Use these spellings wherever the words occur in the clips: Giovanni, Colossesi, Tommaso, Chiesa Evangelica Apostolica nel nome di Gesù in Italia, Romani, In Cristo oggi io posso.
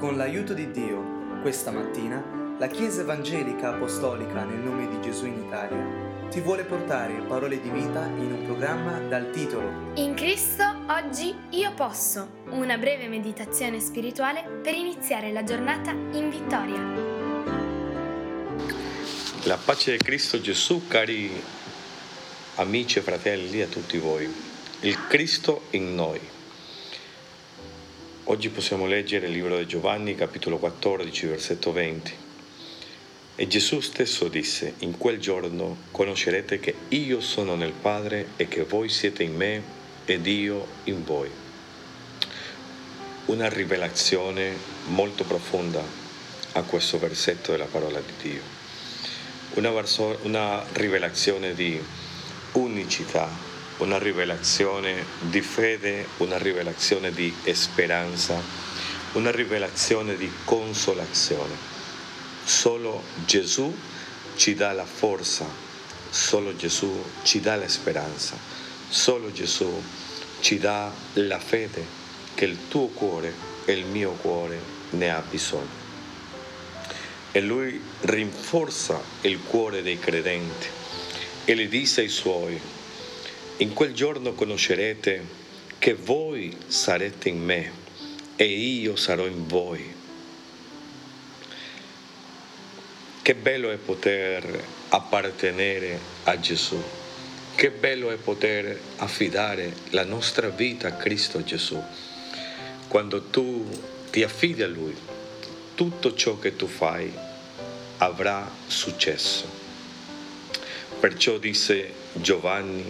Con l'aiuto di Dio, questa mattina, la Chiesa Evangelica Apostolica nel nome di Gesù in Italia ti vuole portare parole di vita in un programma dal titolo In Cristo oggi io posso, una breve meditazione spirituale per iniziare la giornata in vittoria. La pace di Cristo Gesù, cari amici e fratelli, a tutti voi. Il Cristo in noi. Oggi possiamo leggere il libro di Giovanni, capitolo 14, versetto 20. E Gesù stesso disse: in quel giorno conoscerete che io sono nel Padre e che voi siete in me ed io in voi. Una rivelazione molto profonda a questo versetto della parola di Dio. Una rivelazione di unicità, una rivelazione di fede, una rivelazione di speranza, una rivelazione di consolazione. Solo Gesù ci dà la forza, solo Gesù ci dà la speranza, solo Gesù ci dà la fede che il tuo cuore e il mio cuore ne ha bisogno. E Lui rinforza il cuore dei credenti. E le disse ai suoi: in quel giorno conoscerete che voi sarete in me e io sarò in voi. Che bello è poter appartenere a Gesù, che bello è poter affidare la nostra vita a Cristo Gesù. Quando tu ti affidi a Lui, tutto ciò che tu fai avrà successo. Perciò disse Giovanni,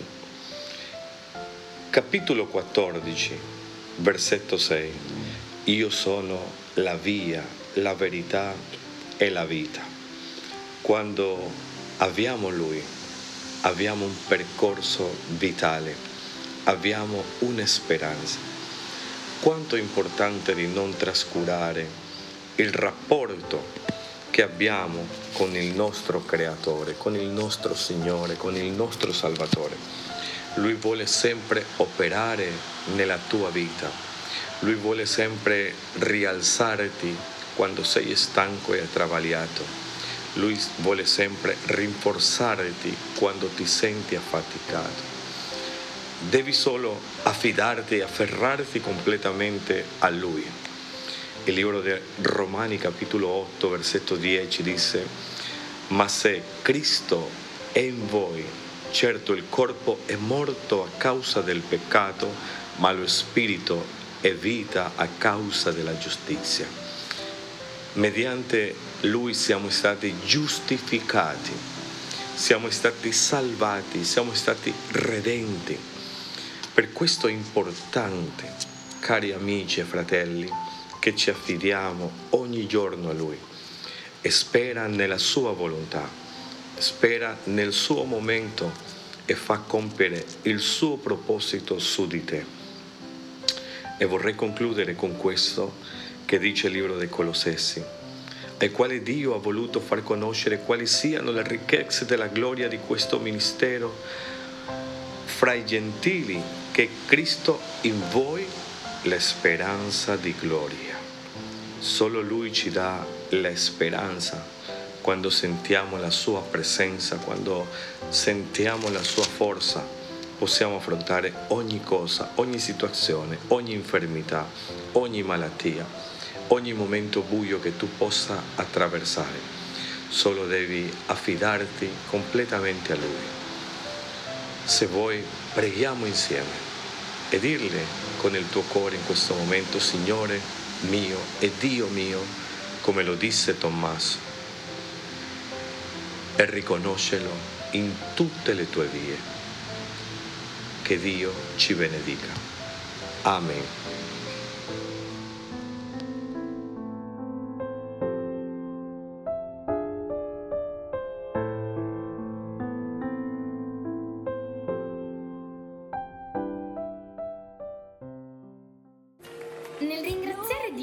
capitolo 14, versetto 6, io sono la via, la verità e la vita. Quando abbiamo Lui, abbiamo un percorso vitale, abbiamo una speranza. Quanto è importante di non trascurare il rapporto che abbiamo con il nostro Creatore, con il nostro Signore, con il nostro Salvatore. Lui vuole sempre operare nella tua vita, Lui vuole sempre rialzarti quando sei stanco e travagliato, Lui vuole sempre rinforzarti quando ti senti affaticato. Devi solo affidarti e afferrarti completamente a Lui. Il libro di Romani, capitolo 8, versetto 10, dice: ma se Cristo è in voi, certo il corpo è morto a causa del peccato, ma lo spirito è vita a causa della giustizia. Mediante Lui siamo stati giustificati, siamo stati salvati, siamo stati redenti. Per questo è importante, cari amici e fratelli, che ci affidiamo ogni giorno a Lui e spera nella Sua volontà, spera nel Suo momento e fa compiere il Suo proposito su di te. E vorrei concludere con questo che dice il libro dei Colossesi, al quale Dio ha voluto far conoscere quali siano le ricchezze della gloria di questo ministero fra i gentili, che Cristo in voi la speranza di gloria. Solo Lui ci dà la speranza quando sentiamo la Sua presenza, quando sentiamo la Sua forza. Possiamo affrontare ogni cosa, ogni situazione, ogni infermità, ogni malattia, ogni momento buio che tu possa attraversare. Solo devi affidarti completamente a Lui. Se vuoi, preghiamo insieme e dirle con il tuo cuore in questo momento: Signore mio e Dio mio, come lo disse Tommaso, e riconoscelo in tutte le tue vie. Che Dio ci benedica. Amen. Nel ringraziare